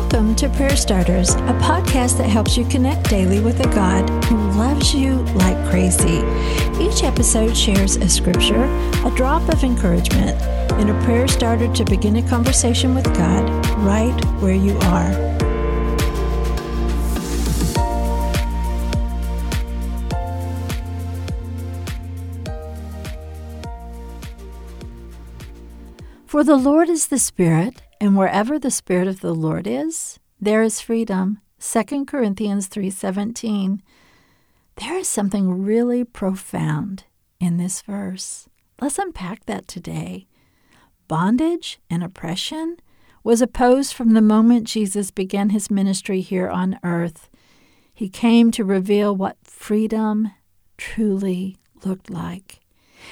Welcome to Prayer Starters, a podcast that helps you connect daily with a God who loves you like crazy. Each episode shares a scripture, a drop of encouragement, and a prayer starter to begin a conversation with God right where you are. For the Lord is the Spirit, and wherever the Spirit of the Lord is, there is freedom. 2 Corinthians 3:17. There is something really profound in this verse. Let's unpack that today. Bondage and oppression was opposed from the moment Jesus began his ministry here on earth. He came to reveal what freedom truly looked like.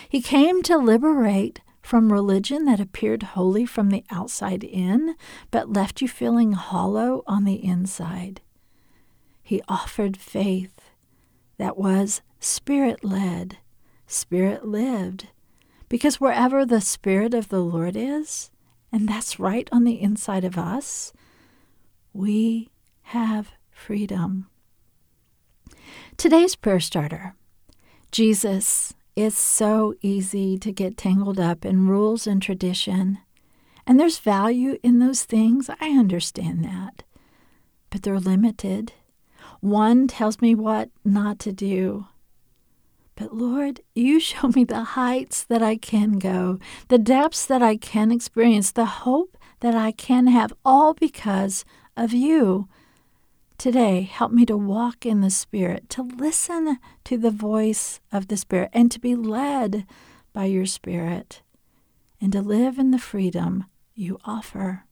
He came to liberate from religion that appeared holy from the outside in, but left you feeling hollow on the inside. He offered faith that was Spirit-led, Spirit-lived, because wherever the Spirit of the Lord is, and that's right on the inside of us, we have freedom. Today's prayer starter, Jesus. It's so easy to get tangled up in rules and tradition. And there's value in those things. I understand that. But they're limited. One tells me what not to do. But Lord, you show me the heights that I can go, the depths that I can experience, the hope that I can have, all because of you. Today, help me to walk in the Spirit, to listen to the voice of the Spirit, and to be led by your Spirit, and to live in the freedom you offer.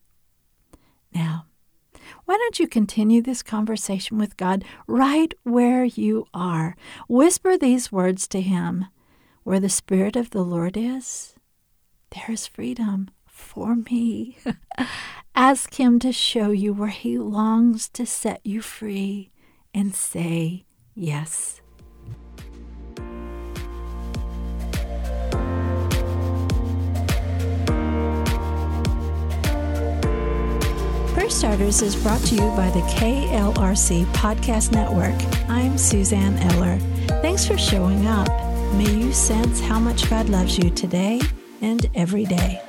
Now, why don't you continue this conversation with God right where you are? Whisper these words to Him. Where the Spirit of the Lord is, there is freedom for me. Ask Him to show you where He longs to set you free, and say yes. Prayer Starters is brought to you by the KLRC Podcast Network. I'm Suzanne Eller. Thanks for showing up. May you sense how much God loves you today and every day.